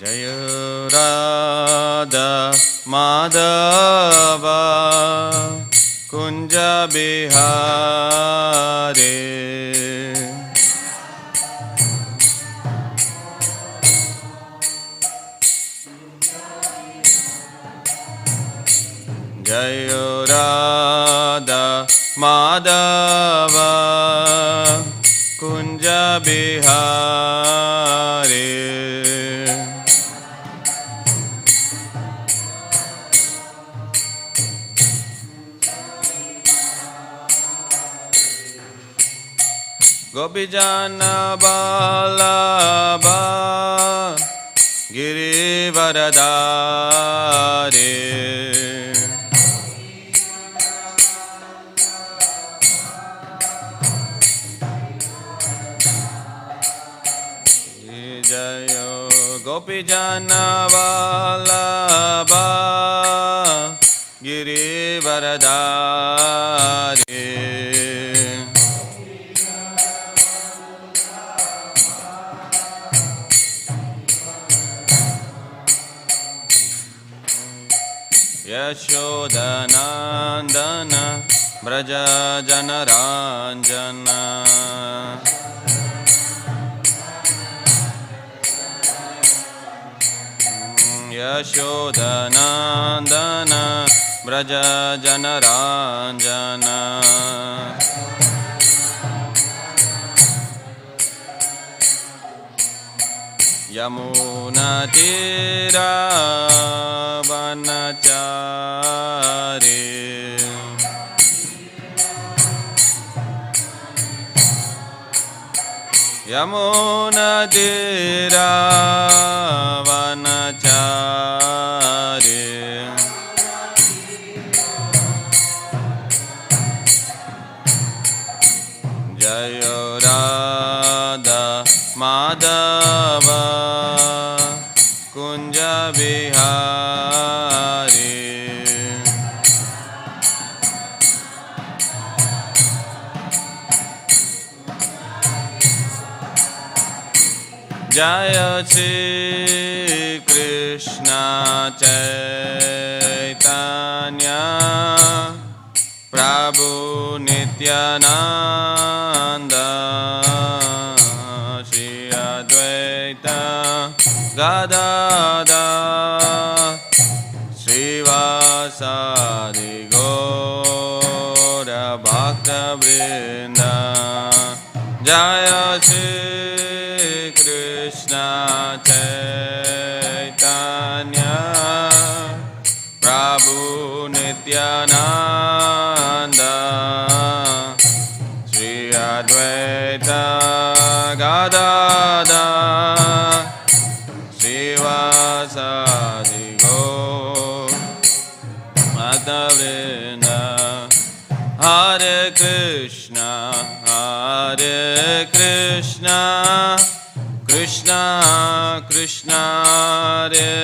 Jaya Radha Madhava Kunja Bihare. Jaya Radha Madhava Kunja Bihare. Gopijana Balabha Girivaradhare. Gopijana Vallabha Girivaradhare. Yashodanandana Braja Janaranjana. Yashodanandana Braja Janaranjana. Yamuna Tira Vanachari. Yamuna Tira Vanachari. Jaya Radha Madhava Kunja Bihari. Jaya Shri Krishna Chaitanya Prabhu Nityananda Shri Advaita Gadada Shri Vasadi Gora Bhaktivedanta. Jaya Shri Krishna Chaitanya Prabhu Nityananda Shri Advaita Gadada Shri Vasadi Gora. Hare Krishna Hare Krishna, Krishna Krishna Hare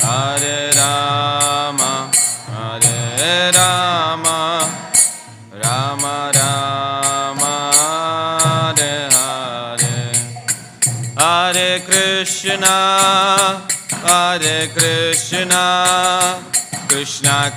Hare Rama Hare Rama, Rama Rama Hare Hare. Hare Krishna, Krishna Krishna Hare Hare, Hare Rama Hare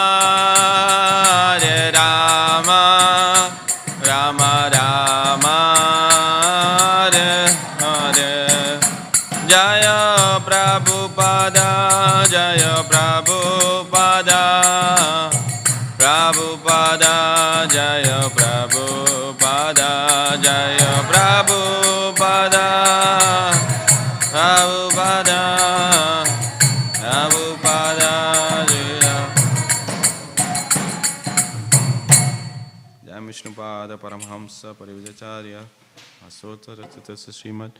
Hare Rama, Rama Rama Hare Hare. Jaya Prabhupada, Jaya Prabhupada, Prabhupada Jaya Vishnupada Paramahamsa Parividacharya Asotara Chitasa Srimad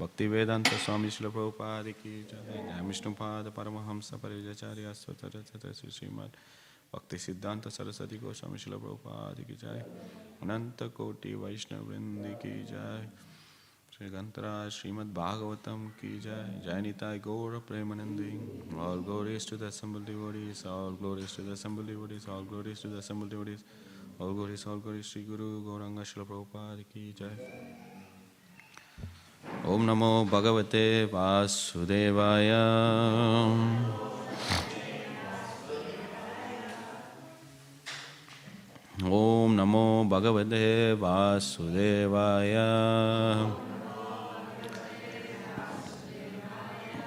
Bhaktivedanta Swami Prabhupāda Ki Jai Jai Vishnupada Paramahamsa Parividacharya Asotara Chitasa Srimad Bhakti Siddhanta Sarasati Goswami Prabhupāda Ki Jai Ananta Koti Vaishnava Vrindi Ki Jai Shri Gantara Śrīmad Bhāgavatam Ki Jai Jai Nitai Gaura Premanandi. All glories to the assembled devotees, all glories to the assembled devotees, all glories to the assembled devotees, all glories Sri Guru Gauranga Śrila Prabhupada Ki Jai. Om Namo Bhagavate Vāsudevāya. Om Namo Bhagavate Vāsudevāya.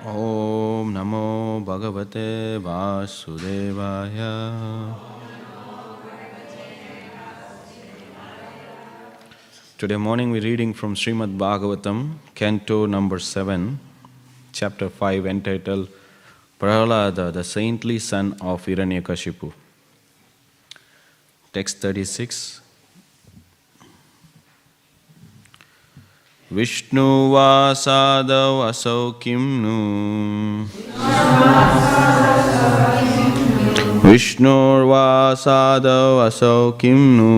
Om Namo Bhagavate Vasudevaya. Today morning we're reading from Śrīmad Bhāgavatam, Canto number 7, Chapter 5, entitled Prahalada, the Saintly Son of Hiranyakashipu. Text 36. Vishnu vāsādau asau kimnu, Vishnu vāsādau asau kimnu,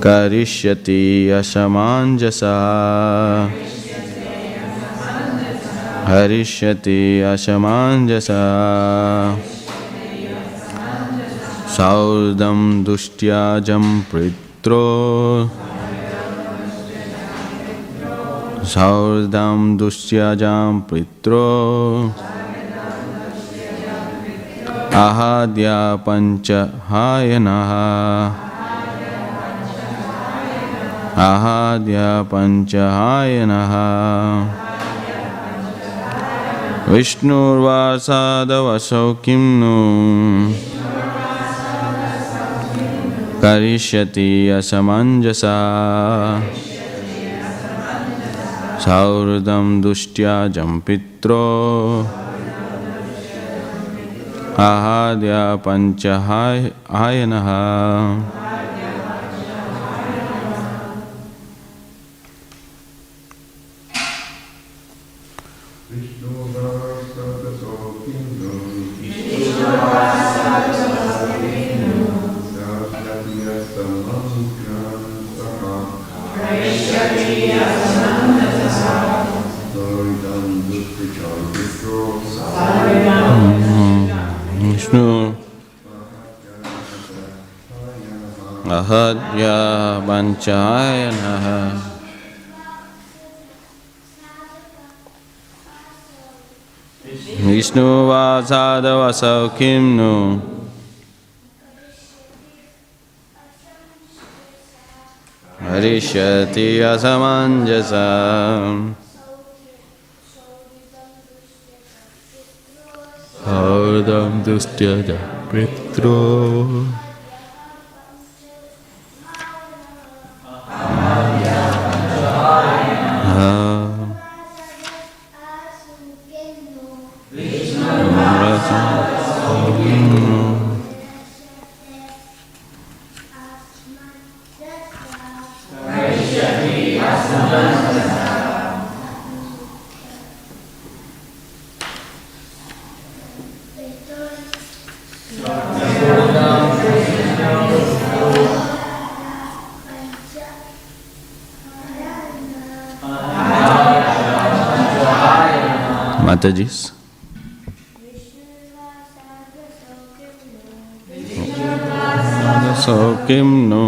karishyati asamanjasa, harishyati asamanjasa, saudam dushtya jamprit. Saurdam dushyajam pritro ahadya pancha hayanaha, ahadya pancha hayanaha, vishnurvasadav kimnu karishyati asamanjasa, saurdam dushtya jampitro ahadya panchahayanaha. Ahadya Panchayanaha. Vishnu Vāsādau asau kimnu. Harishyati asamanjasam. Saudam dushtya jampritro. Mataji's. Kimno.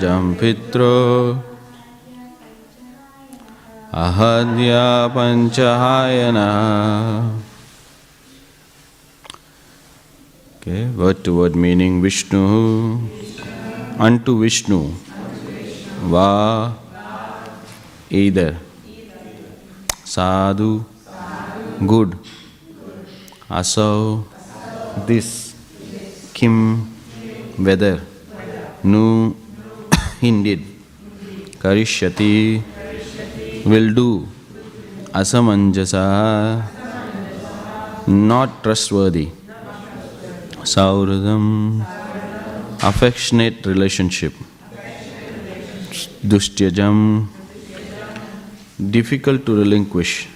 Jam pitro ahadya panchayana. Okay, word-to-word meaning Vishnu, unto Vishnu, va, either, sadhu, good, asau, this, kim, whether, nu, indeed, karishyati, will do, asamanjasa, not trustworthy, saurudham, affectionate relationship, dustyajam, difficult to relinquish,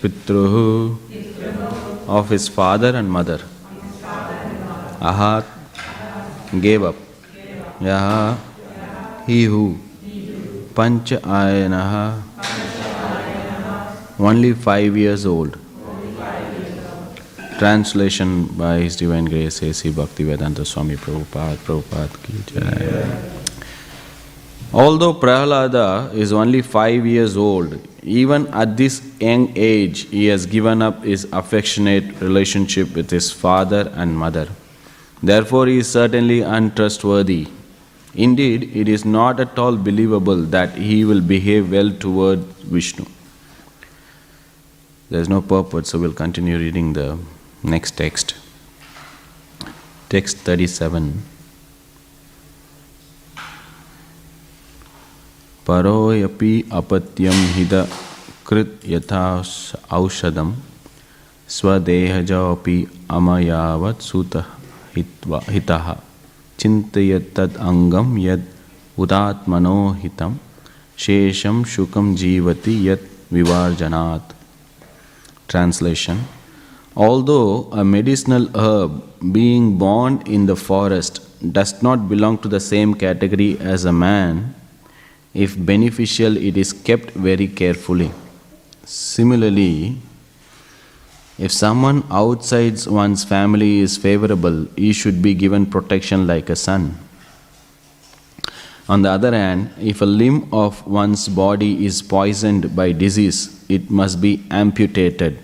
pitruhu, of his father and mother, ahat, gave up, yaha, he who, pancha ayanaha, only 5 years old. Translation by His Divine Grace, A.C. Bhaktivedanta Swami Prabhupada Ki Jai. Although Prahalada is only 5 years old, even at this young age, he has given up his affectionate relationship with his father and mother. Therefore, he is certainly untrustworthy. Indeed, it is not at all believable that he will behave well toward Vishnu. There is no purpose, so we'll continue reading the next text. Text 37. Paroyapi apatyam hida krit yatha aushadam swadehaja api amayavat suta hitaha chintayat tad angam yad udatmano hitam shesham shukam jivati yat vivarjanat. Translation. Although a medicinal herb being born in the forest does not belong to the same category as a man, if beneficial, it is kept very carefully. Similarly, if someone outside one's family is favorable, he should be given protection like a son. On the other hand, if a limb of one's body is poisoned by disease, it must be amputated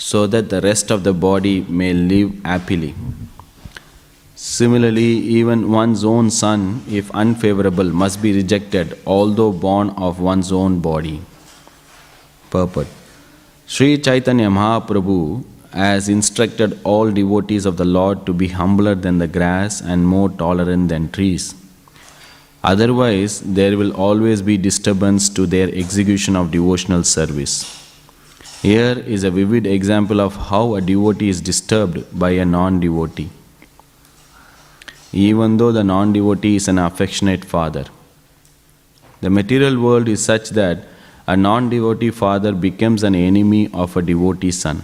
so that the rest of the body may live happily. Similarly, even one's own son, if unfavorable, must be rejected, although born of one's own body. Purport. Sri Chaitanya Mahaprabhu has instructed all devotees of the Lord to be humbler than the grass and more tolerant than trees. Otherwise, there will always be disturbance to their execution of devotional service. Here is a vivid example of how a devotee is disturbed by a non-devotee. Even though the non-devotee is an affectionate father. The material world is such that a non-devotee father becomes an enemy of a devotee son.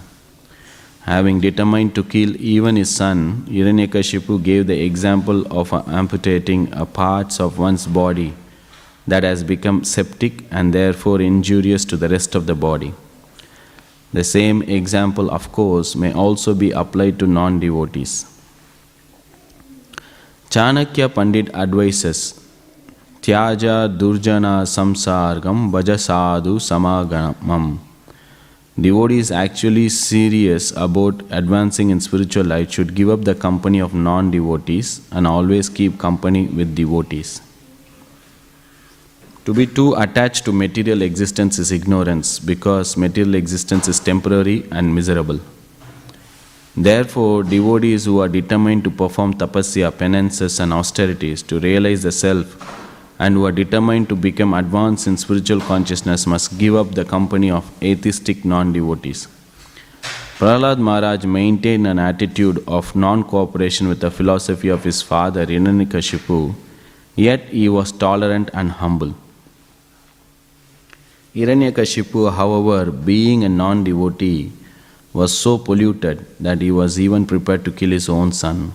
Having determined to kill even his son, Hiranyakashipu gave the example of amputating parts of one's body that has become septic and therefore injurious to the rest of the body. The same example, of course, may also be applied to non-devotees. Chanakya Pandit advises, Tyaja Durjana Samsargam Vajasadu Samagamam. Devotees actually serious about advancing in spiritual life should give up the company of non-devotees and always keep company with devotees. To be too attached to material existence is ignorance, because material existence is temporary and miserable. Therefore, devotees who are determined to perform tapasya, penances and austerities to realize the self, and who are determined to become advanced in spiritual consciousness must give up the company of atheistic non-devotees. Prahlad Maharaj maintained an attitude of non-cooperation with the philosophy of his father, Hiranyakashipu, yet he was tolerant and humble. Hiranyakashipu, however, being a non-devotee, was so polluted that he was even prepared to kill his own son.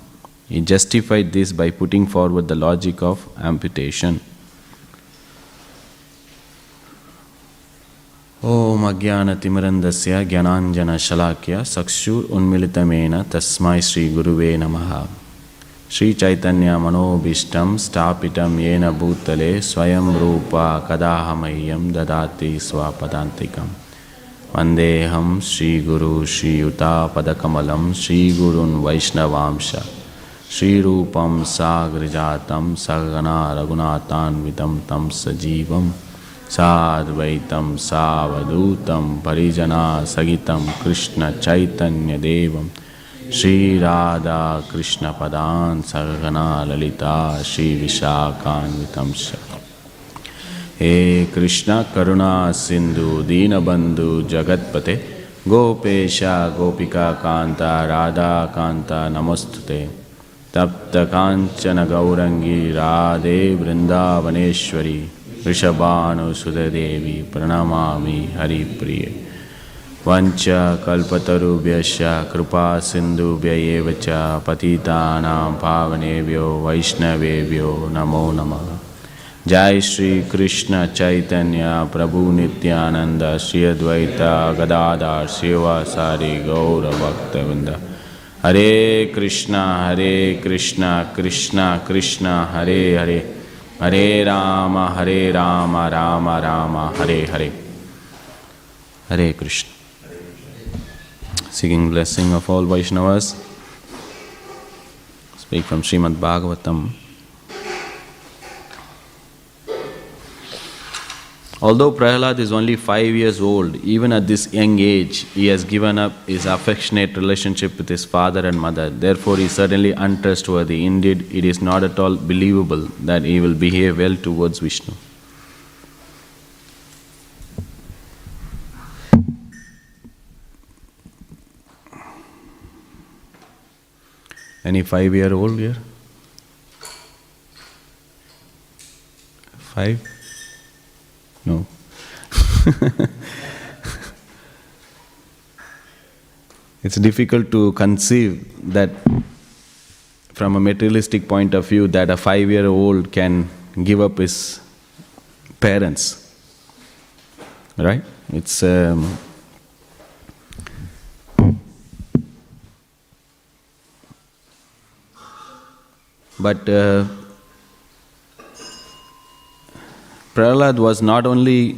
He justified this by putting forward the logic of amputation. Om Ajnana Timirandasya Jnananjana Shalakya Sakshur Unmilitamena Tasmai Sri Guruve Namaha. Sri Chaitanya Manobishtam Stapitam Yena Bhutale Swayam Rupa Kadahamayam Dadati Swapadantikam Vandeham Sri Guru Sri Yuta Padakamalam Sri Gurun Vaishnavamsha Sri Rupam Sagrijatam Sagana Ragunatan Vitam Tam Sajivam Sadvaitam Savadutam Parijana Sagitam Krishna Chaitanya Devam Sri Radha Krishna Padan Sagana Lalita Sri Vishakanvitamsha He Krishna Karuna Sindhu Dinabandhu Jagatpate Gopesha Gopika Kanta Radha Kanta Namastute Tapta Kanchana Gaurangi Radhe Vrindavaneshwari Rishabhanu Sudadevi Pranamami Haripriye Vancha kalpatarubhyasya krupa sindhubhya evacha patitanam pavanebhyo vaishnavebhyo namo namaha. Jai Shri Krishna Chaitanya Prabhu Nityananda Shri Advaita Gadadhar Srivasari Gaura Bhaktavinda. Hare Krishna Hare Krishna Krishna Krishna Hare Hare Hare Rama Hare Rama Rama Rama Hare Hare. Hare Krishna. Seeking blessing of all Vaishnavas. Speak from Śrīmad Bhāgavatam. Although Prahalada is only 5 years old, even at this young age, he has given up his affectionate relationship with his father and mother. Therefore, he is certainly untrustworthy. Indeed, it is not at all believable that he will behave well towards Vishnu. Any 5-year-old here? 5? No. It's difficult to conceive that from a materialistic point of view that a 5-year-old can give up his parents. Right? It's... But Prahalad was not only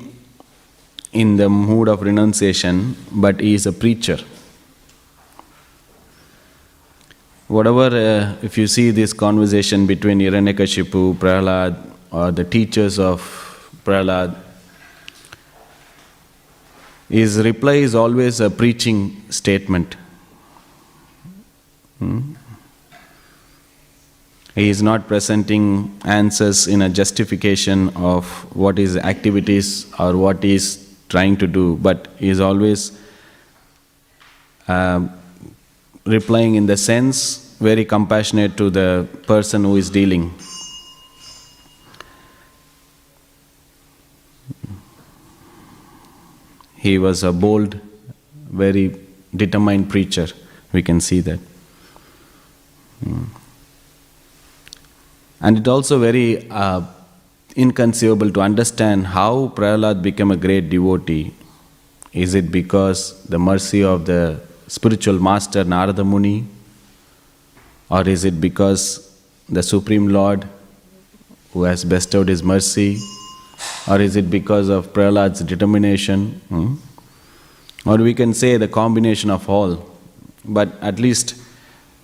in the mood of renunciation, but he is a preacher. If you see this conversation between Hiranyakashipu, Prahalad, or the teachers of Prahalad, his reply is always a preaching statement. He is not presenting answers in a justification of what his activities or what he is trying to do, but he is always replying in the sense very compassionate to the person who is dealing. He was a bold, very determined preacher. We can see that. And it's also very inconceivable to understand how Prahalad became a great devotee. Is it because the mercy of the spiritual master Narada Muni? Or is it because the Supreme Lord who has bestowed his mercy? Or is it because of Prahalad's determination? Or we can say the combination of all. But at least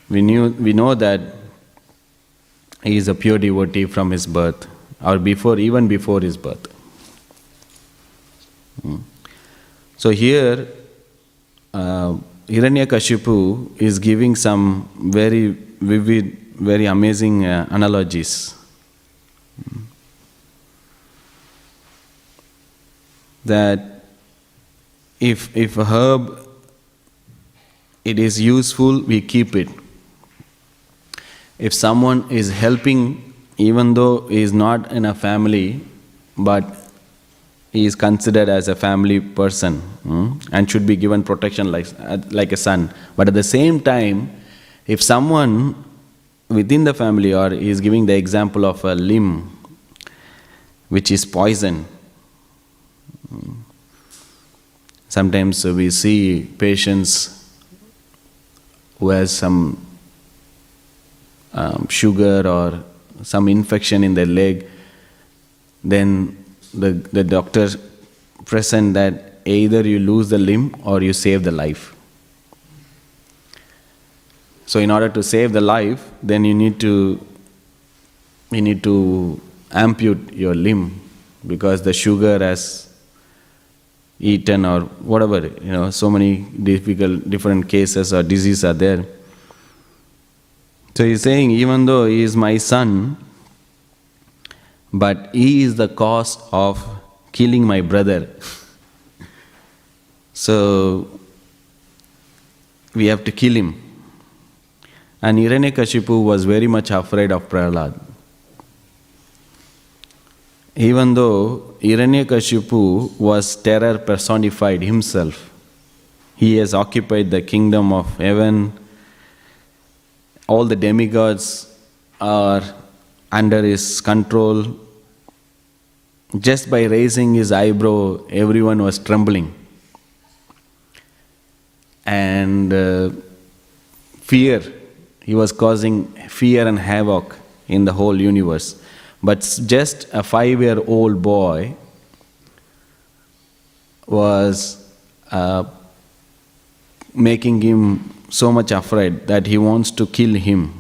we know that he is a pure devotee from his birth, or even before his birth. So here, Hiranyakashipu is giving some very vivid, very amazing analogies. That if a herb, it is useful, we keep it. If someone is helping, even though he is not in a family, but he is considered as a family person and should be given protection like a son. But at the same time, if someone within the family, or he is giving the example of a limb which is poison. Sometimes we see patients who has some sugar or some infection in their leg, then the doctor present that either you lose the limb or you save the life. So in order to save the life, then you need to amputate your limb, because the sugar has eaten or whatever, so many different cases or diseases are there. So he's saying, even though he is my son, but he is the cause of killing my brother. So we have to kill him. And Hiranyakashipu was very much afraid of Prahalada. Even though Hiranyakashipu was terror personified himself, he has occupied the kingdom of heaven. All the demigods are under his control. Just by raising his eyebrow, everyone was trembling. And fear, he was causing fear and havoc in the whole universe. But just a 5-year-old boy was making him so much afraid that he wants to kill him.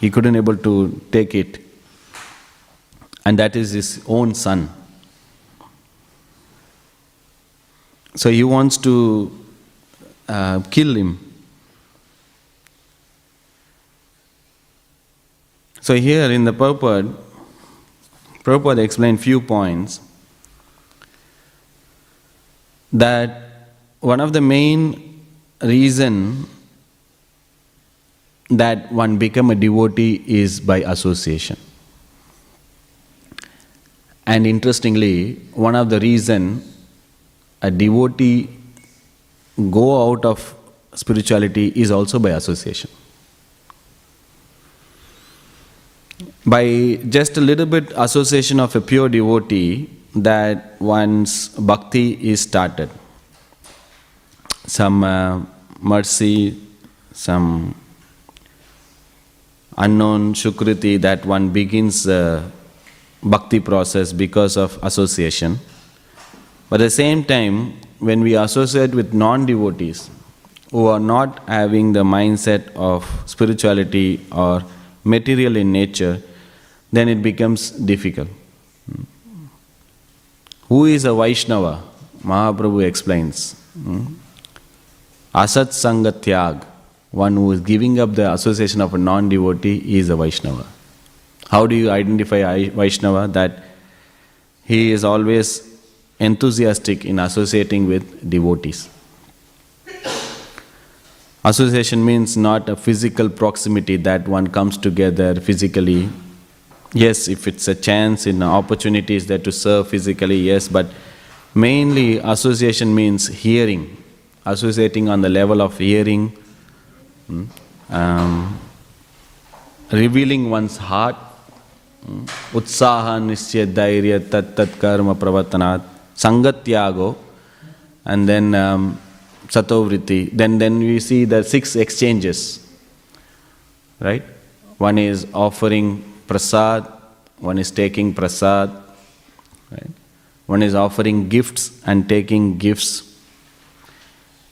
He couldn't able to take it. And that is his own son. So he wants to kill him. So here in the purport, Prabhupada explained few points, that one of the main reason that one become a devotee is by association. And interestingly, one of the reason a devotee go out of spirituality is also by association. By just a little bit association of a pure devotee, that one's bhakti is started. Some mercy, some unknown shukriti, that one begins bhakti process because of association. But at the same time, when we associate with non-devotees who are not having the mindset of spirituality or material in nature, then it becomes difficult. Who is a Vaiṣṇava? Mahaprabhu explains. Asat Sangatyag, one who is giving up the association of a non-devotee, is a Vaiṣṇava. How do you identify Vaiṣṇava? That he is always enthusiastic in associating with devotees. Association means not a physical proximity that one comes together physically. Yes, if it's a chance and opportunity is there to serve physically, yes, but mainly association means hearing, associating on the level of hearing, revealing one's heart. Utsaha nisya dairya tat tat karma pravatanat sangatyago, and then satovriti. Then we see the 6 exchanges, right? One is offering prasad, one is taking prasad, right? One is offering gifts and taking gifts,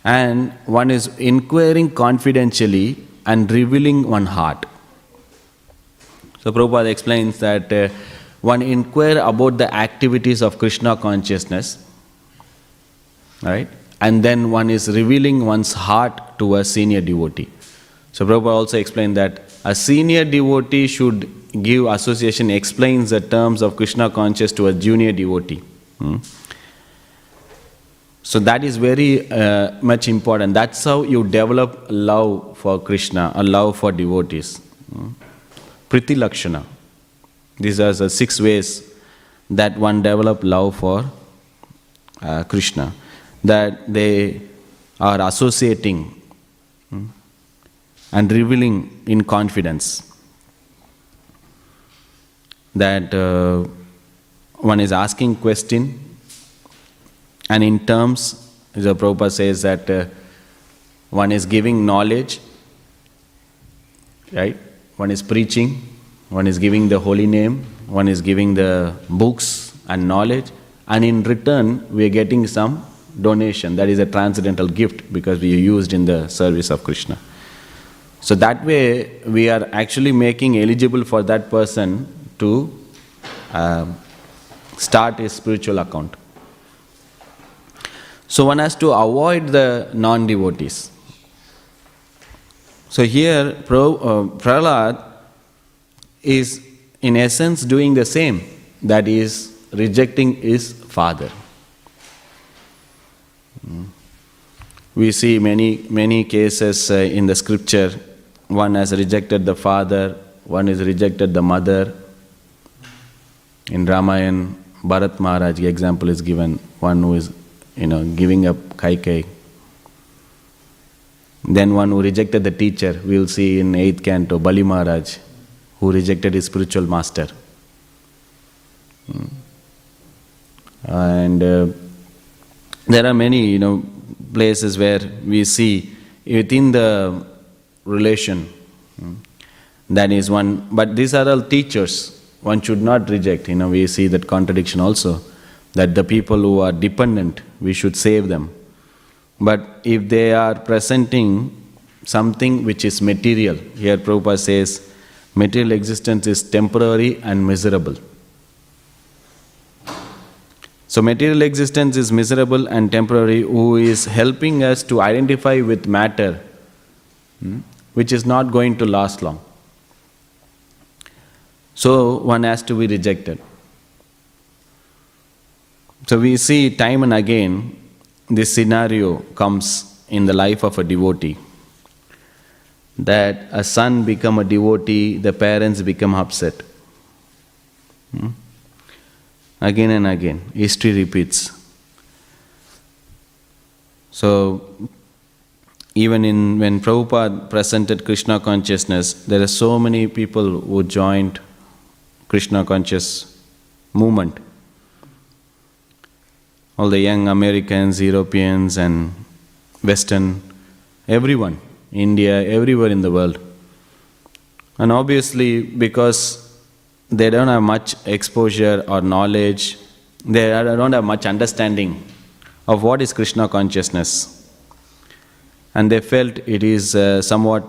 and one is inquiring confidentially and revealing one heart. So Prabhupada explains that one inquire about the activities of Krishna consciousness, right? And then one is revealing one's heart to a senior devotee. So Prabhupada also explained that a senior devotee should give association, explains the terms of Krishna consciousness to a junior devotee. So that is very much important. That's how you develop love for Krishna, a love for devotees. Priti Lakshana. These are the 6 ways that one develop love for Krishna. That they are associating and revealing in confidence. That one is asking question, and in terms, the Prabhupada says that one is giving knowledge, right? One is preaching, one is giving the holy name, one is giving the books and knowledge, and in return we are getting some donation, that is a transcendental gift, because we are used in the service of Krishna. So that way we are actually making eligible for that person to start his spiritual account. So one has to avoid the non-devotees. So here Prahlad is in essence doing the same, that is rejecting his father. We see many cases in the scripture. One has rejected the father, one has rejected the mother. In Ramayana, Bharat Maharaj example is given, one who is giving up Kaikai. Then one who rejected the teacher, we will see in 8th canto, Bali Maharaj, who rejected his spiritual master. And there are many, places where we see within the relation, that is one, but these are all teachers, one should not reject. We see that contradiction also, that the people who are dependent, we should save them. But if they are presenting something which is material, here Prabhupada says, material existence is temporary and miserable. So material existence is miserable and temporary, who is helping us to identify with matter, which is not going to last long. So one has to be rejected. So we see time and again this scenario comes in the life of a devotee, that a son become a devotee, the parents become upset. Again and again, history repeats. So even when Prabhupada presented Krishna consciousness, there are so many people who joined Krishna conscious movement. All the young Americans, Europeans and Western, everyone, India, everywhere in the world. And obviously because they don't have much exposure or knowledge, they don't have much understanding of what is Krishna consciousness. And they felt it is somewhat,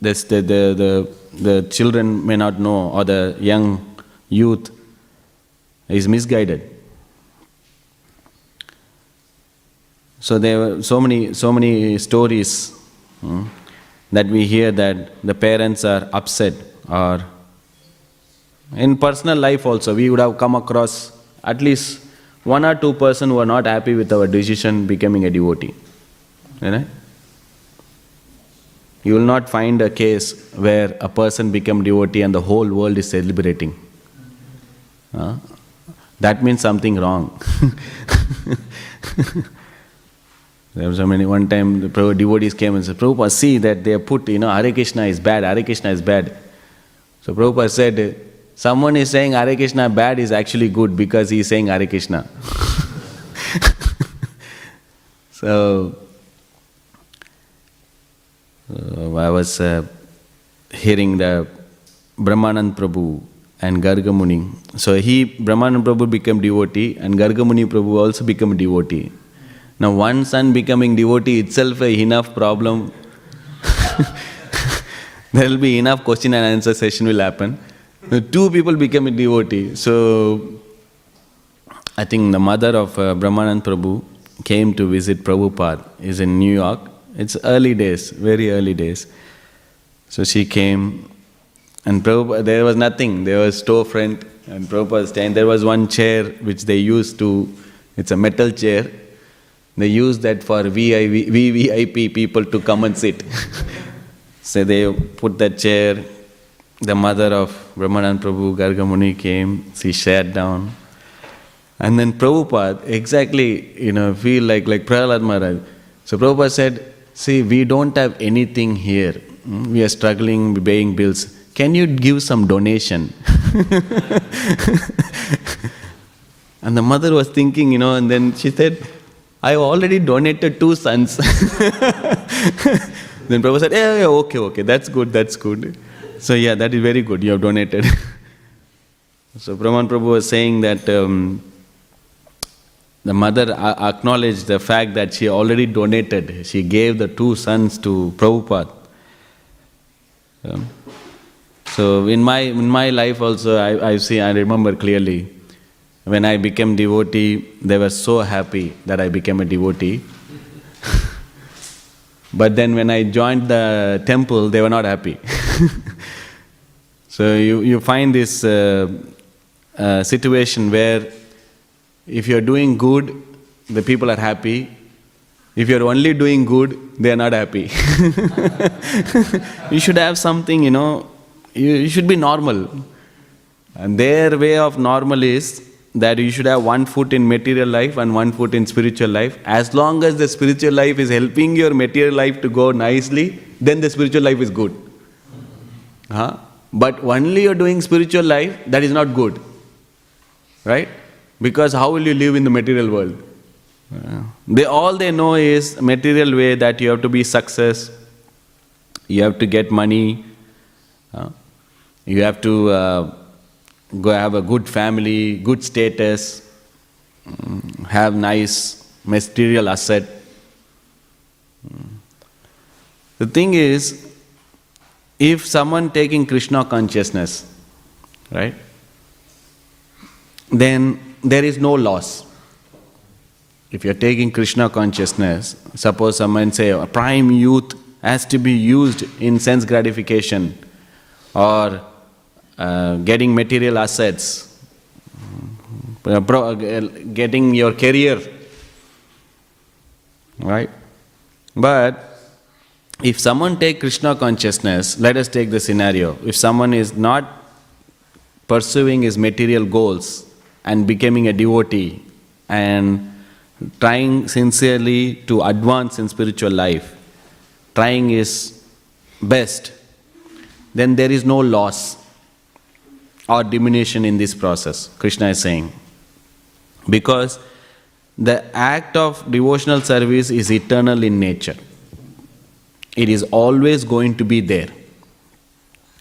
the children may not know, or the young youth is misguided. So there were so many stories that we hear, that the parents are upset, or in personal life also we would have come across at least 1 or 2 persons who are not happy with our decision becoming a devotee. You will not find a case where a person become devotee and the whole world is celebrating. That means something wrong. There was one time the devotees came and said, Prabhupada, see that they put, Hare Krishna is bad, Hare Krishna is bad. So Prabhupada said, someone is saying Hare Krishna bad is actually good because he is saying Hare Krishna. So I was hearing the Brahmananda Prabhu and Gargamuni. So Brahmananda Prabhu became devotee and Gargamuni Prabhu also became devotee. Now one son becoming devotee itself is enough problem. There will be enough question and answer session will happen. 2 people become a devotee. So I think the mother of Brahmananda Prabhu came to visit Prabhupada. Is in New York. It's early days, very early days. So she came and Prabhupada, there was nothing. There was storefront and Prabhupada stand. There was one chair which they used to, it's a metal chair. They use that for VVIP people to come and sit. So they put that chair. The mother of Brahmananda Prabhu, Gargamuni, came. She sat down. And then Prabhupada exactly, feel like Prahlad Maharaj. So Prabhupada said, see, we don't have anything here. We are struggling, paying bills. Can you give some donation? And the mother was thinking, and then she said, I already donated 2 sons. Then Prabhu said, yeah, okay, that's good. So yeah, that is very good, you have donated. So Brahman Prabhu was saying that the mother acknowledged the fact that she already donated. She gave the two sons to Prabhupada. So in my life also, I remember clearly, when I became devotee, they were so happy that I became a devotee. But then when I joined the temple, they were not happy. So you find this situation where if you're doing good, the people are happy. If you're only doing good, they are not happy. You should have something, you know, you should be normal. And their way of normal is that you should have one foot in material life and one foot in spiritual life. As long as the spiritual life is helping your material life to go nicely, then the spiritual life is good. Huh? But only you're doing spiritual life, that is not good. Right? Because how will you live in the material world? All they know is material way, that you have to be success, you have to get money, you have to go have a good family, good status, have nice material asset. The thing is, if someone taking Krishna consciousness, right, then there is no loss. If you are taking Krishna consciousness, suppose someone say a prime youth has to be used in sense gratification or getting material assets, getting your career, right? But if someone take Krishna consciousness, let us take the scenario. If someone is not pursuing his material goals and becoming a devotee and trying sincerely to advance in spiritual life, trying his best, then there is no loss or diminution in this process, Krishna is saying. Because the act of devotional service is eternal in nature. It is always going to be there.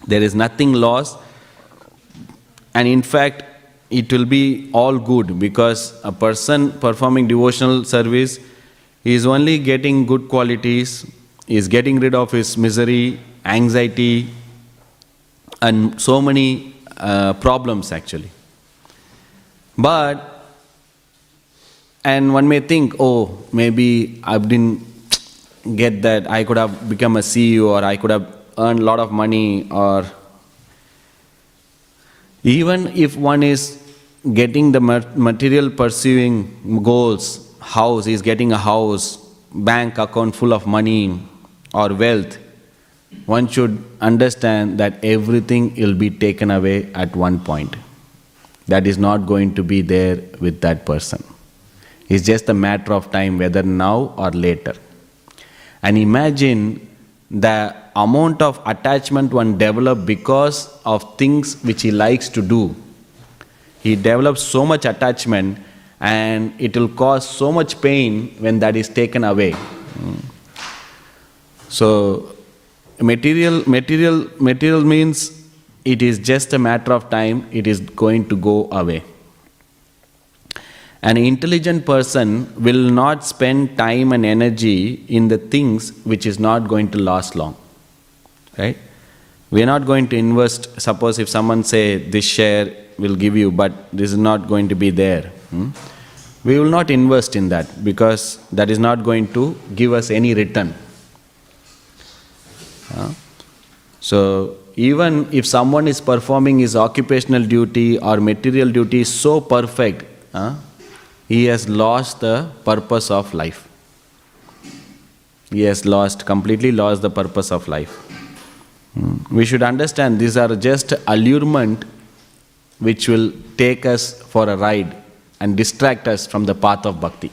There is nothing lost, and in fact, it will be all good, because a person performing devotional service is only getting good qualities, is getting rid of his misery, anxiety, and so many problems actually. But, and one may think, oh, maybe I didn't get that, I could have become a CEO, or I could have earned a lot of money, or even if one is getting the material pursuing goals, house, is getting a house, bank account full of money or wealth, one should understand that everything will be taken away at one point. That is not going to be there with that person. It's just a matter of time, whether now or later. And imagine the amount of attachment one develops because of things which he likes to do. He develops so much attachment, and it will cause so much pain when that is taken away. So material means it is just a matter of time, it is going to go away. An intelligent person will not spend time and energy in the things which is not going to last long, right? We are not going to invest, suppose if someone say this share will give you, but this is not going to be there. We will not invest in that, because that is not going to give us any return. So even if someone is performing his occupational duty or material duty so perfect, he has lost the purpose of life. He has completely lost the purpose of life. We should understand these are just allurement which will take us for a ride and distract us from the path of bhakti.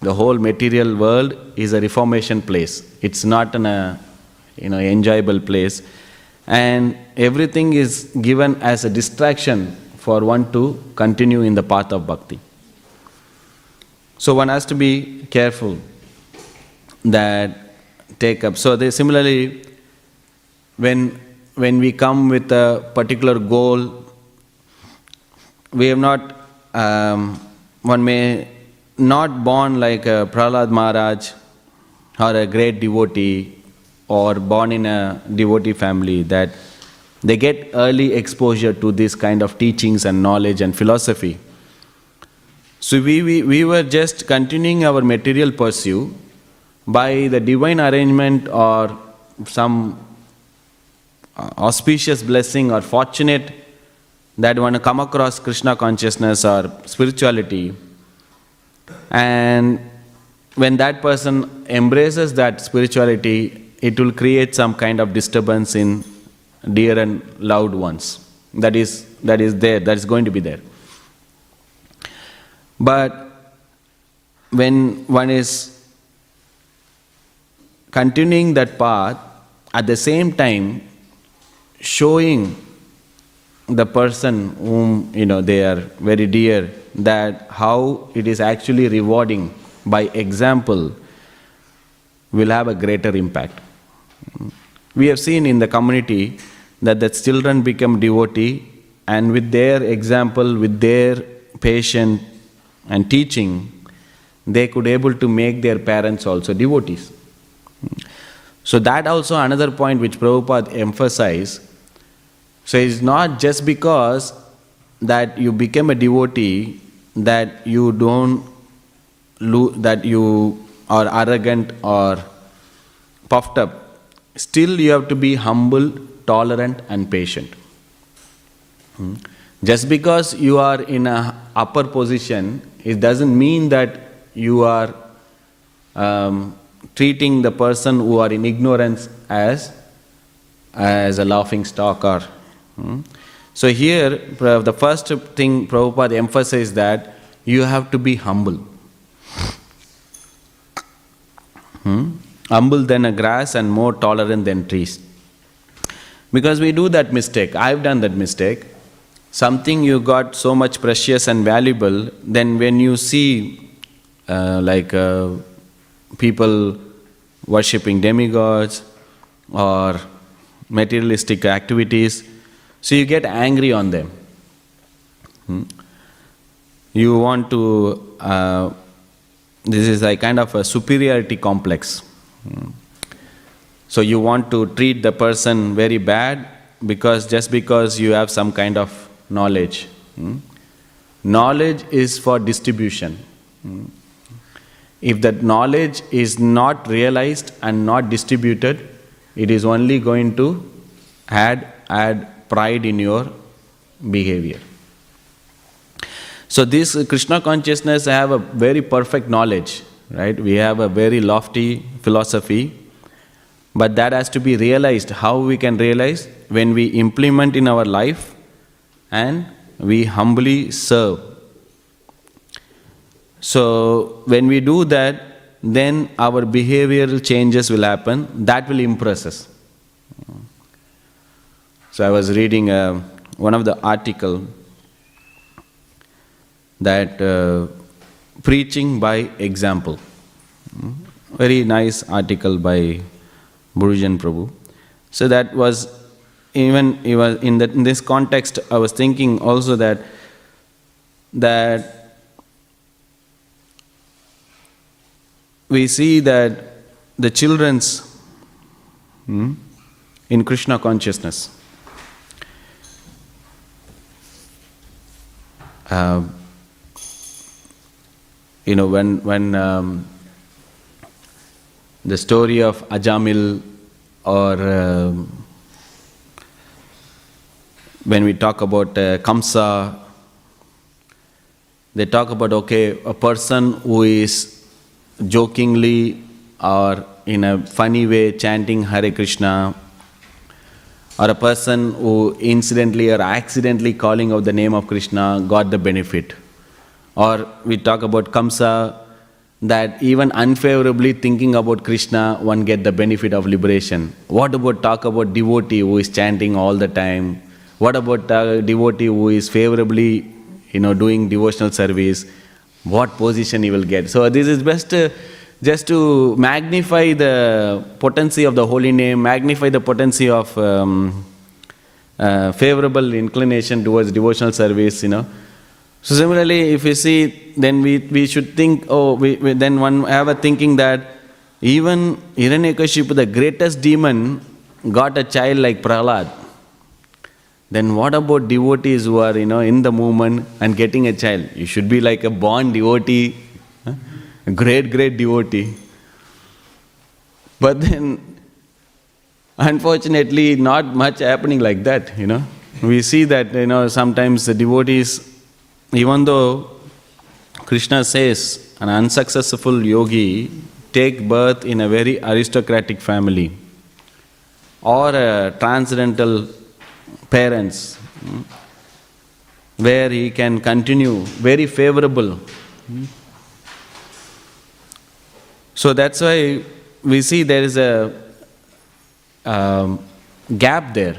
The whole material world is a reformation place. It's not an enjoyable place. And everything is given as a distraction for one to continue in the path of bhakti. So one has to be careful that take up. So similarly, when we come with a particular goal we have not, one may not born like a Prahalad Maharaj or a great devotee or born in a devotee family, that they get early exposure to this kind of teachings and knowledge and philosophy. So we were just continuing our material pursuit by the divine arrangement or some auspicious blessing or fortunate that one come across Krishna consciousness or spirituality. And when that person embraces that spirituality, it will create some kind of disturbance in dear and loved ones. That is going to be there. But when one is continuing that path, at the same time showing the person whom they are very dear, that how it is actually rewarding by example will have a greater impact. We have seen in the community that the children become devotee, and with their example, with their patience and teaching, they could able to make their parents also devotees. So that also another point which Prabhupada emphasized. So it's not just because that you become a devotee that you don't that you are arrogant or puffed up. Still you have to be humble, tolerant and patient. Just because you are in an upper position, it doesn't mean that you are treating the person who are in ignorance as a laughing stock. So here, the first thing Prabhupada emphasized that you have to be humble. Humble than a grass and more tolerant than trees. Because we do that mistake. I've done that mistake. Something you got so much precious and valuable, then when you see people worshipping demigods or materialistic activities, so you get angry on them. You want to, this is a kind of a superiority complex. So you want to treat the person very bad just because you have some kind of knowledge. Knowledge is for distribution. If that knowledge is not realized and not distributed, it is only going to add pride in your behavior. So this Krishna consciousness have a very perfect knowledge, right? We have a very lofty philosophy, but that has to be realized. How we can realize? When we implement in our life and we humbly serve. So when we do that, then our behavioral changes will happen. That will impress us. So I was reading one of the article that preaching by example. Very nice article by Bhurijana Prabhu. So that was, in this context, I was thinking also that we see that the children's in Krishna consciousness, when the story of Ajamil, or when we talk about Kamsa, they talk about, a person who is jokingly or in a funny way chanting Hare Krishna, or a person who incidentally or accidentally calling out the name of Krishna got the benefit. Or we talk about Kamsa, that even unfavorably thinking about Krishna, one get the benefit of liberation. What about talk about devotee who is chanting all the time? What about devotee who is favorably doing devotional service? What position he will get? So this is best just to magnify the potency of the holy name, magnify the potency of favorable inclination towards devotional service. So similarly, if we see, then we should think, then one have a thinking that even Hiranyakashipu, the greatest demon, got a child like Prahalada. Then what about devotees who are, in the movement and getting a child? You should be like a born devotee, a great devotee. But then, unfortunately, not much happening like that, We see that, sometimes the devotees, even though Krishna says an unsuccessful yogi take birth in a very aristocratic family or a transcendental parents where he can continue very favorable. So that's why we see there is a gap there.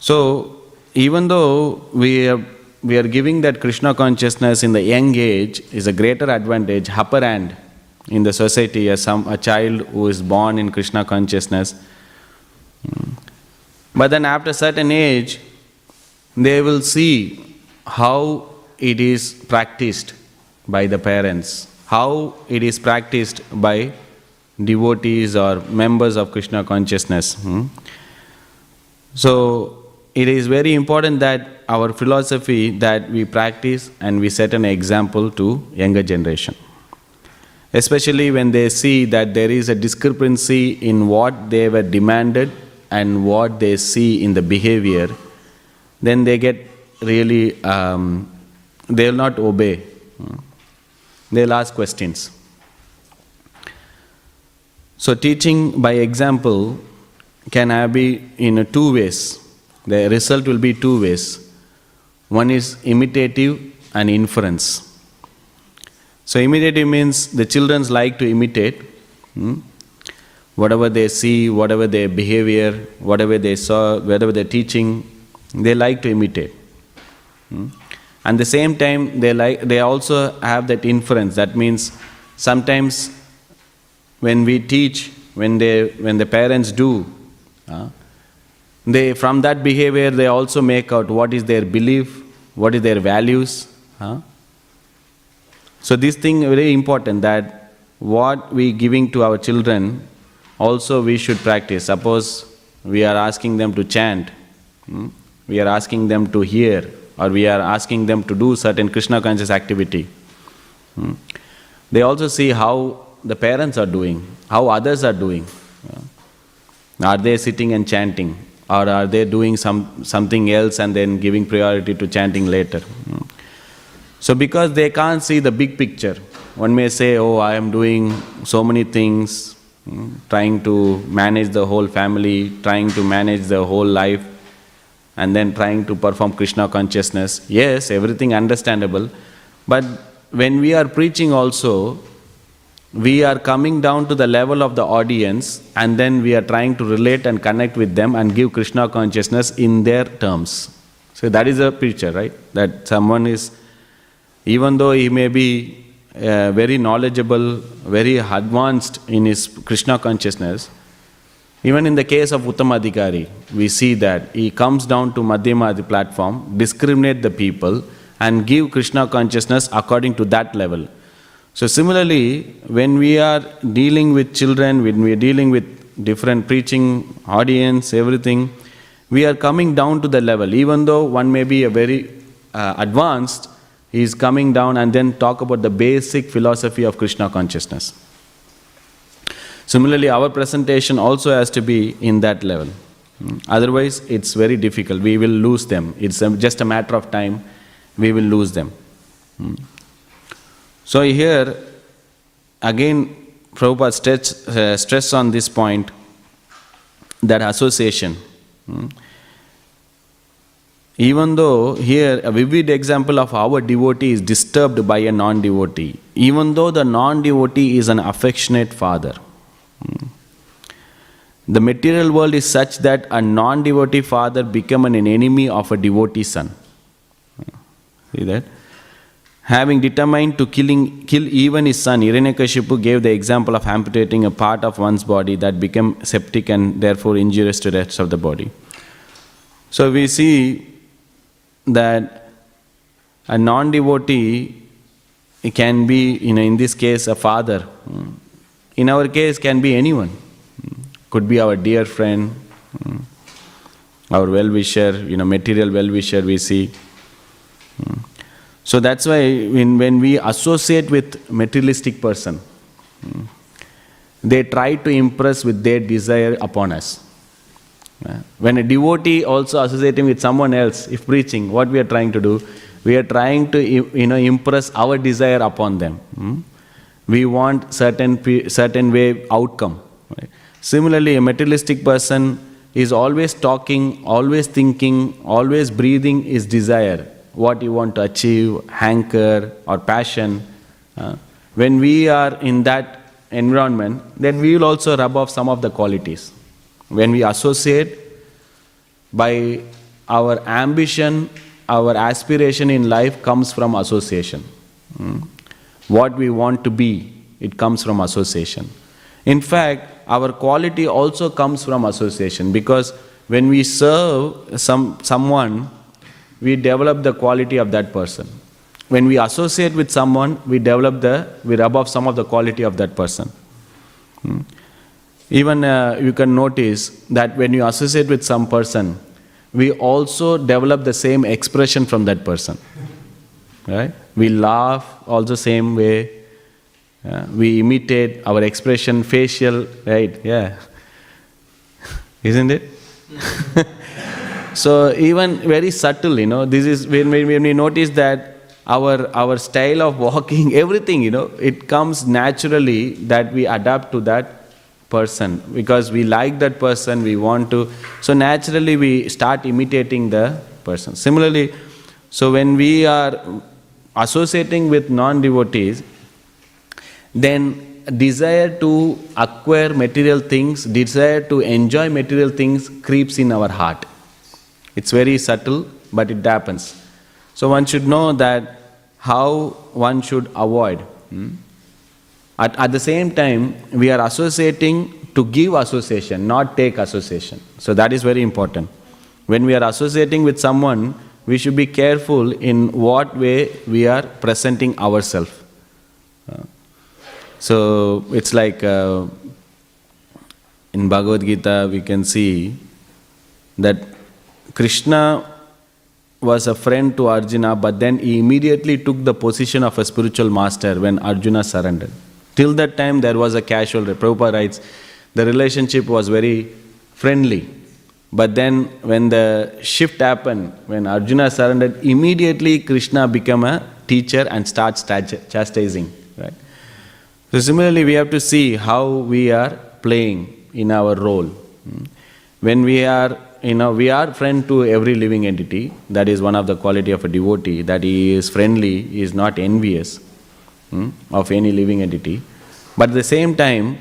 So even though we are giving that Krishna consciousness in the young age is a greater advantage, upper hand in the society as a child who is born in Krishna consciousness. But then after a certain age, they will see how it is practiced by the parents, how it is practiced by devotees or members of Krishna consciousness. So it is very important that our philosophy that we practice and we set an example to younger generation. Especially when they see that there is a discrepancy in what they were demanded and what they see in the behavior, then they get really, they will not obey. They will ask questions. So teaching by example can be in two ways. The result will be two ways. One is imitative and inference. So imitative means the children like to imitate. Whatever they see, whatever their behavior, whatever they saw, whatever they're teaching, they like to imitate. And the same time, they also have that inference. That means sometimes when we teach, when the parents do, they from that behavior they also make out what is their belief, what is their values. So this thing very important that what we giving to our children also we should practice. Suppose we are asking them to chant, we are asking them to hear, or we are asking them to do certain Krishna conscious activity. They also see how the parents are doing, how others are doing. Are they sitting and chanting? Or are they doing something else and then giving priority to chanting later? So because they can't see the big picture, one may say, I am doing so many things, trying to manage the whole family, trying to manage the whole life, and then trying to perform Krishna consciousness. Yes, everything understandable. But when we are preaching also, we are coming down to the level of the audience and then we are trying to relate and connect with them and give Krishna consciousness in their terms. So that is a picture, right? That someone is, even though he may be very knowledgeable, very advanced in his Krishna consciousness, even in the case of Uttama Adhikari, we see that he comes down to Madhyama Adhikari platform, discriminate the people and give Krishna consciousness according to that level. So similarly, when we are dealing with children, when we are dealing with different preaching, audience, everything, we are coming down to the level. Even though one may be a very advanced, he is coming down and then talk about the basic philosophy of Krishna consciousness. Similarly, our presentation also has to be in that level. Otherwise, it's very difficult. We will lose them. It's just a matter of time. We will lose them. So here, again, Prabhupada stress on this point, that association. Even though here a vivid example of our devotee is disturbed by a non-devotee, even though the non-devotee is an affectionate father. The material world is such that a non-devotee father becomes an enemy of a devotee son. See that? Having determined to kill even his son, Hiranyakashipu gave the example of amputating a part of one's body that became septic and therefore injurious to the rest of the body. So we see that A non-devotee can be, in this case, a father. In our case, can be anyone. Could be our dear friend, our well-wisher, material well-wisher we see. So that's why when we associate with materialistic person, they try to impress with their desire upon us. When a devotee also associating with someone else, if preaching, what we are trying to do, we are trying to impress our desire upon them. We want certain way outcome. Right? Similarly, a materialistic person is always talking, always thinking, always breathing is desire. What you want to achieve, hanker or passion. When we are in that environment, then we will also rub off some of the qualities. When we associate by our ambition, our aspiration in life comes from association. What we want to be, it comes from association. In fact, our quality also comes from association, because when we serve someone, we develop the quality of that person. When we associate with someone, we rub off some of the quality of that person. Even you can notice that when you associate with some person, we also develop the same expression from that person. Right? We laugh also same way. We imitate our expression, facial, right? Yeah. Isn't it? So even very subtle, this is when we notice that our style of walking, everything, it comes naturally that we adapt to that person, because we like that person, we want to. So naturally we start imitating the person. Similarly, so when we are associating with non-devotees, then desire to acquire material things, desire to enjoy material things creeps in our heart. It's very subtle, but it happens. So one should know that how one should avoid. At the same time, we are associating to give association, not take association. So that is very important. When we are associating with someone, we should be careful in what way we are presenting ourselves. So it's like in Bhagavad Gita, we can see that Krishna was a friend to Arjuna, but then he immediately took the position of a spiritual master when Arjuna surrendered. Till that time, there was a casual. Prabhupada writes, the relationship was very friendly. But then when the shift happened, when Arjuna surrendered, immediately Krishna became a teacher and starts chastising. Right? So similarly, we have to see how we are playing in our role. When we are we are friend to every living entity. That is one of the quality of a devotee, that he is friendly, he is not envious of any living entity. But at the same time,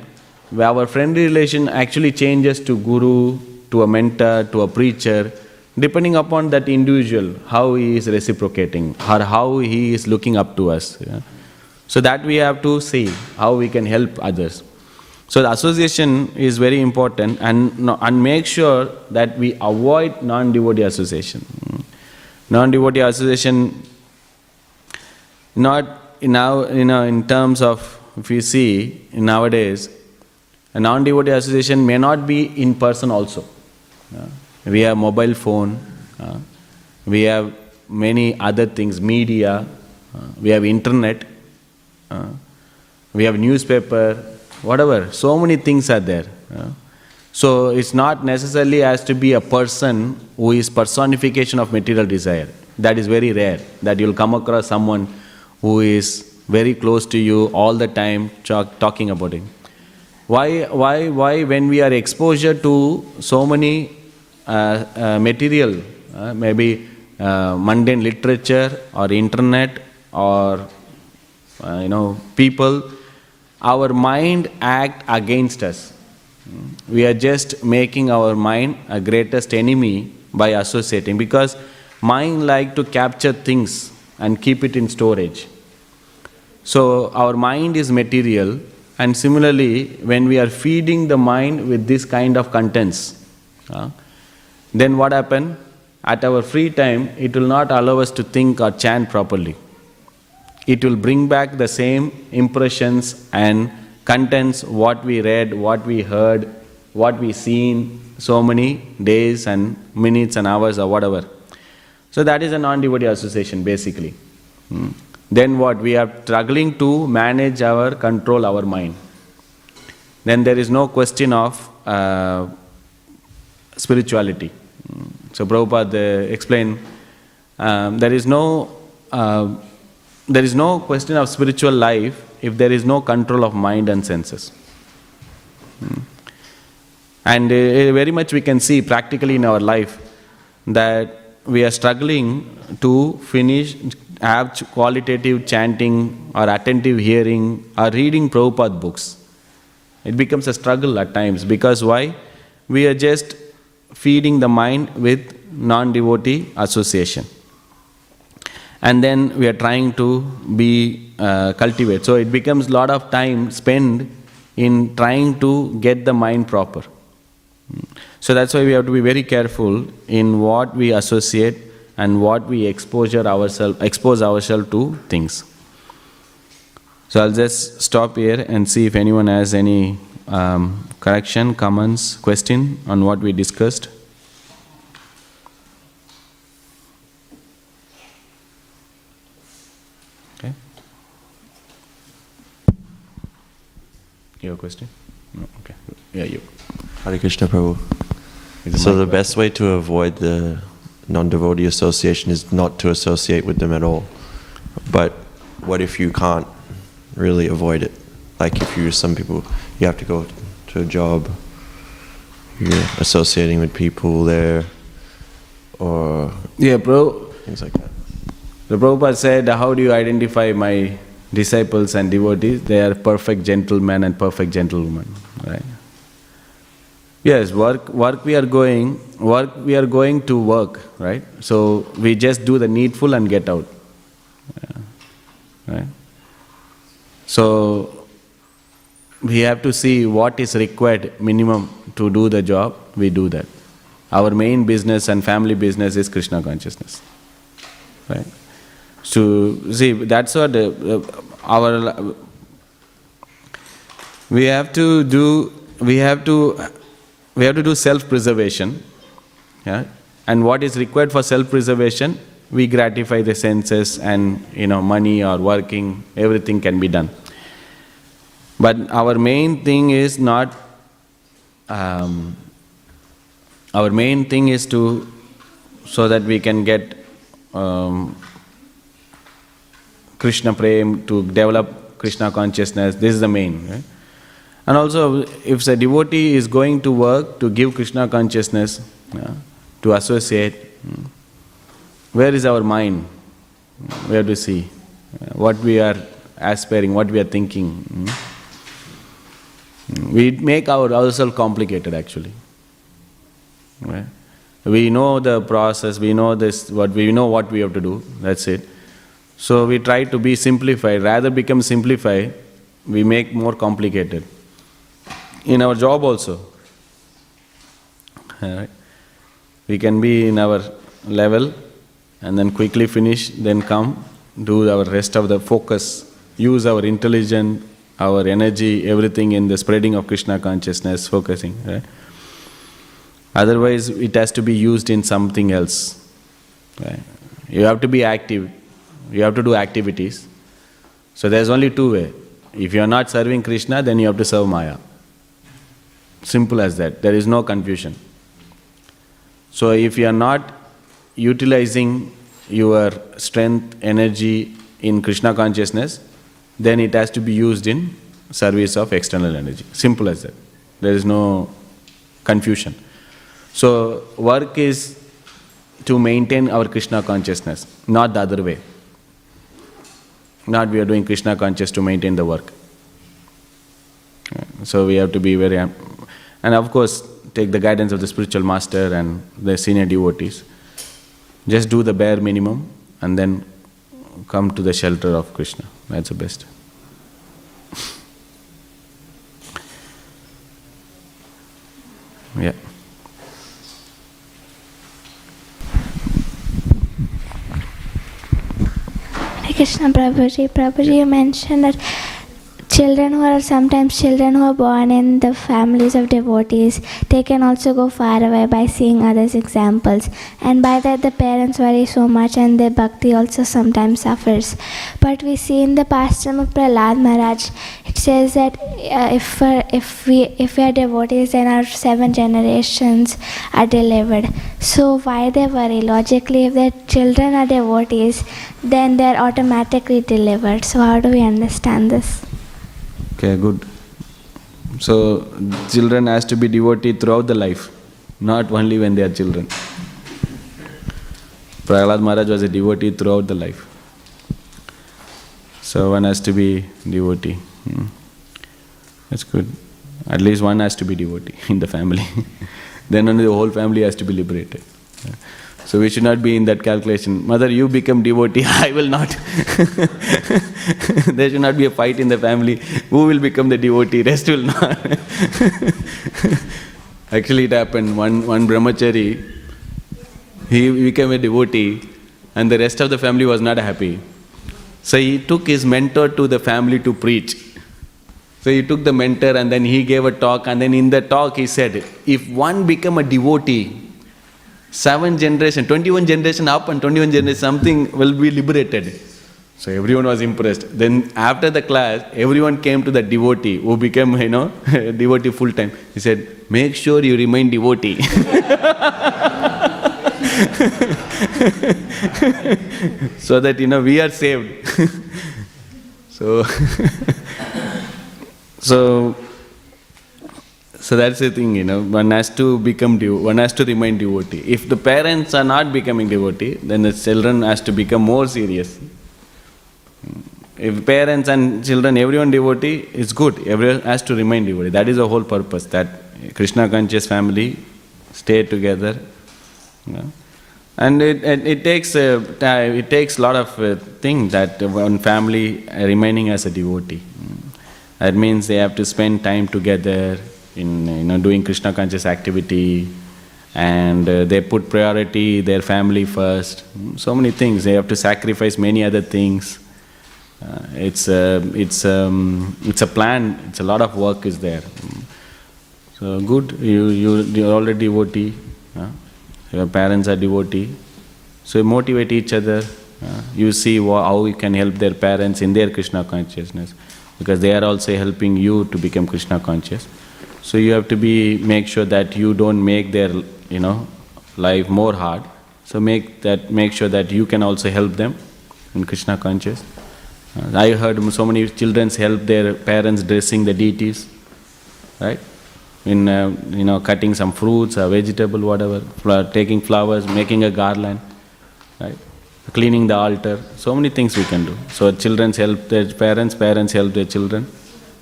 our friendly relation actually changes to guru, to a mentor, to a preacher, depending upon that individual, how he is reciprocating or how he is looking up to us. Yeah? So that we have to see how we can help others. So the association is very important, and make sure that we avoid non-devotee association. Non-devotee association, not now, in terms of, if you see nowadays, a non-devotee association may not be in person also. We have mobile phone, we have many other things, media, we have internet, we have newspaper, whatever, so many things are there. So it's not necessarily has to be a person who is personification of material desire. That is very rare, that you'll come across someone who is very close to you all the time talking about it. Why when we are exposed to so many material, maybe mundane literature or internet or people, our mind acts against us. We are just making our mind a greatest enemy by associating, because mind likes to capture things and keep it in storage. So our mind is material, and similarly when we are feeding the mind with this kind of contents, then what happens? at our free time, it will not allow us to think or chant properly. It will bring back the same impressions and contents, what we read, what we heard, what we seen, so many days and minutes and hours or whatever. So that is a non-devotee association basically. Then what? We are struggling to manage our, control our mind. Then there is no question of spirituality. So Prabhupada explained, there is no question of spiritual life if there is no control of mind and senses. And very much we can see practically in our life that we are struggling to finish, have qualitative chanting or attentive hearing or reading Prabhupada books. It becomes a struggle at times because why? We are just feeding the mind with non-devotee association. And then we are trying to be cultivate. So it becomes a lot of time spent in trying to get the mind proper. So that's why we have to be very careful in what we associate and what we expose ourselves to things. So I'll just stop here and see if anyone has any correction, comments, question on what we discussed. Okay. You have a question? No. Okay. Yeah, you. Hare Krishna Prabhu. So the best way to avoid the non-devotee association is not to associate with them at all. But what if you can't really avoid it? Like if you, some people, you have to go to a job, you're associating with people there, or things like that. The Prabhupada said, how do you identify my disciples and devotees? They are perfect gentlemen and perfect gentlewomen, right? Yes, we are going to work, right? So we just do the needful and get out, right? So we have to see what is required minimum to do the job, we do that. Our main business and family business is Krishna consciousness, right? So see, that's what we have to do self-preservation, yeah? And what is required for self-preservation, we gratify the senses and, money or working, everything can be done. But our main thing is not, our main thing is to, so that we can get Krishna prem, to develop Krishna consciousness, this is the main, right? And also, if a devotee is going to work to give Krishna consciousness, to associate, where is our mind? Where do we see? What we are aspiring, what we are thinking. We make ourselves complicated actually. Right? We know the process, we know this, what we have to do, that's it. So we try to be simplified, rather become simplified, we make more complicated. In our job also, right? We can be in our level and then quickly finish, then come, do our rest of the focus, use our intelligence, our energy, everything in the spreading of Krishna consciousness, focusing, right? Otherwise, it has to be used in something else, right? You have to be active, you have to do activities. So there's only two ways. If you are not serving Krishna, then you have to serve Maya. Simple as that. There is no confusion. So if you are not utilizing your strength, energy in Krishna consciousness, then it has to be used in service of external energy. Simple as that. There is no confusion. So work is to maintain our Krishna consciousness, not the other way. Not we are doing Krishna conscious to maintain the work. So we have to be very... And of course, take the guidance of the spiritual master and the senior devotees. Just do the bare minimum and then come to the shelter of Krishna. That's the best. Yeah. Krishna Prabhuji. Prabhuji mentioned that children who are sometimes children who are born in the families of devotees, they can also go far away by seeing others' examples. And by that the parents worry so much and their bhakti also sometimes suffers. But we see in the pastime of Prahlad Maharaj, it says that if we are devotees, then our 7 generations are delivered. So why they worry? Logically, if their children are devotees, then they are automatically delivered. So how do we understand this? Okay, good. So children has to be devotee throughout the life, not only when they are children. Prahlad Maharaj was a devotee throughout the life. So one has to be devotee. That's good. At least one has to be devotee in the family. Then only the whole family has to be liberated. So we should not be in that calculation. Mother, you become devotee, I will not. There should not be a fight in the family. Who will become the devotee? Rest will not. Actually, it happened. One brahmachari, he became a devotee, and the rest of the family was not happy. So he took his mentor to the family to preach. So he took the mentor and then he gave a talk, and then in the talk he said, if one become a devotee, 7 generation, 21 generation up and 21 generation something will be liberated. So everyone was impressed. Then after the class, everyone came to the devotee who became, devotee full time. He said, make sure you remain devotee. So that, we are saved. So that's the thing, one has to become devotee, one has to remain devotee. If the parents are not becoming devotee, then the children has to become more serious. If parents and children, everyone devotee, it's good. Everyone has to remain devotee. That is the whole purpose, that Krishna conscious family stay together. And it takes a lot of things that one family remaining as a devotee. That means they have to spend time together, in doing Krishna conscious activity, and they put priority their family first. So many things they have to sacrifice, many other things. It's a plan. It's a lot of work is there. So good, you're already devotee. Your parents are devotee. So you motivate each other. You see how you can help their parents in their Krishna consciousness, because they are also helping you to become Krishna conscious. So you have to make sure that you don't make their, life more hard. So make sure that you can also help them in Krishna conscious. I heard so many children help their parents dressing the deities, right? In cutting some fruits or vegetable, whatever, taking flowers, making a garland, right? Cleaning the altar. So many things we can do. So children help their parents, parents help their children,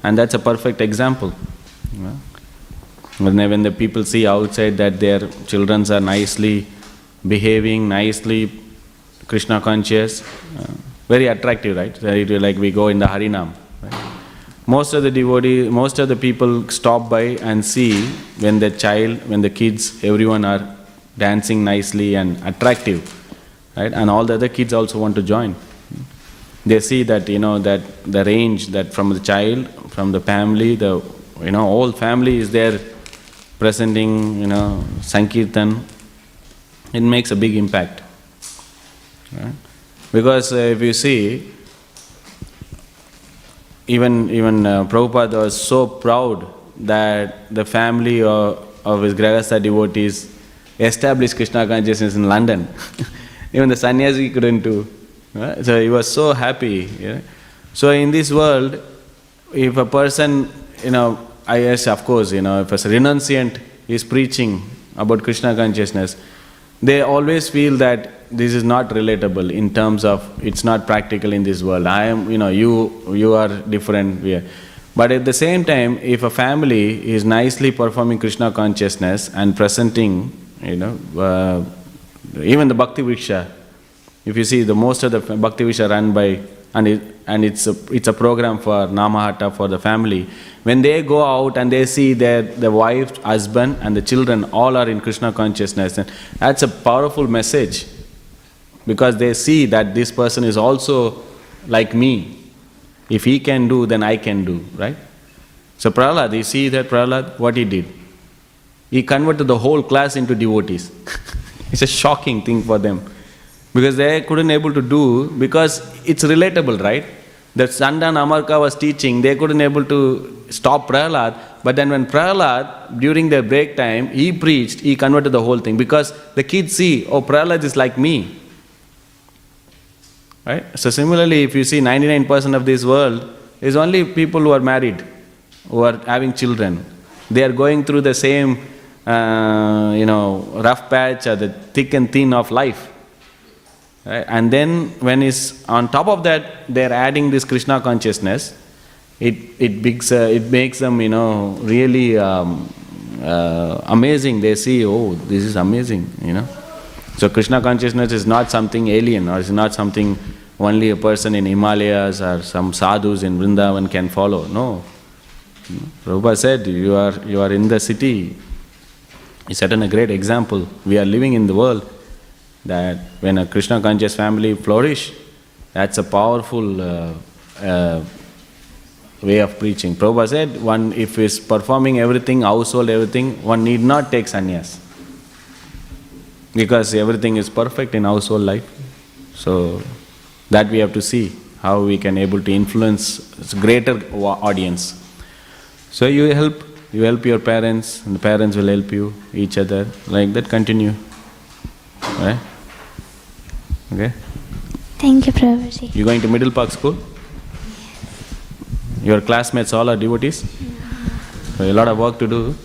and that's a perfect example. When the people see outside that their children are nicely behaving, nicely Krishna conscious, very attractive, right? Like we go in the Harinam. Right? Most of the people stop by and see when the kids, everyone are dancing nicely and attractive, right? And all the other kids also want to join. They see that, that the range that from the child, from the family, the whole family is there presenting, Sankirtan. It makes a big impact. Right? Because if you see, even Prabhupada was so proud that the family of his Grahastha devotees established Krishna consciousness in London. Even the sannyasi couldn't do. Right? So he was so happy. Yeah? So in this world, if a person, yes, of course, if a renunciant is preaching about Krishna consciousness, they always feel that this is not relatable in terms of it's not practical in this world. I am, you are different. Yeah. But at the same time, if a family is nicely performing Krishna consciousness and presenting, even the Bhakti Viksha, if you see, the most of the Bhakti Viksha run by, and it's a program for Namahata for the family. When they go out and they see the wife, husband and the children all are in Krishna consciousness, and that's a powerful message, because they see that this person is also like me. If he can do, then I can do, right? So Prahalada, you see that Prahalada, what he did? He converted the whole class into devotees. It's a shocking thing for them, because they couldn't able to do, because it's relatable, right? That Sanda and Amarka was teaching, they couldn't able to stop Prahalada, but then when Prahalada, during their break time, he preached, he converted the whole thing, because the kids see, oh, Prahalada is like me. Right? So similarly, if you see 99% of this world is only people who are married, who are having children. They are going through the same, rough patch or the thick and thin of life. Right? And then when it's on top of that, they're adding this Krishna consciousness. It makes them, really amazing. They see, oh, this is amazing, So Krishna consciousness is not something alien, or is not something only a person in Himalayas or some sadhus in Vrindavan can follow. No. Prabhupada said, you are in the city. He set a great example. We are living in the world that when a Krishna conscious family flourish, that's a powerful way of preaching. Prabhupada said, one if is performing everything, household, everything, one need not take sannyas. Because everything is perfect in household life. So that we have to see how we can able to influence greater audience. So you help your parents, and the parents will help you, each other, like that, continue. Right? Okay? Thank you, Prabhuji. You going to Middle Park School? Yes. Your classmates all are devotees? No. So a lot of work to do. No.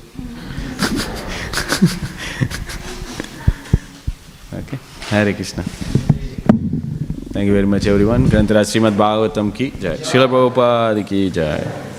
Okay. Hare Krishna. Thank you very much, everyone. Grantaraj Srimad Bhāgavatam ki jai. Śrīla Prabhupada ki jai.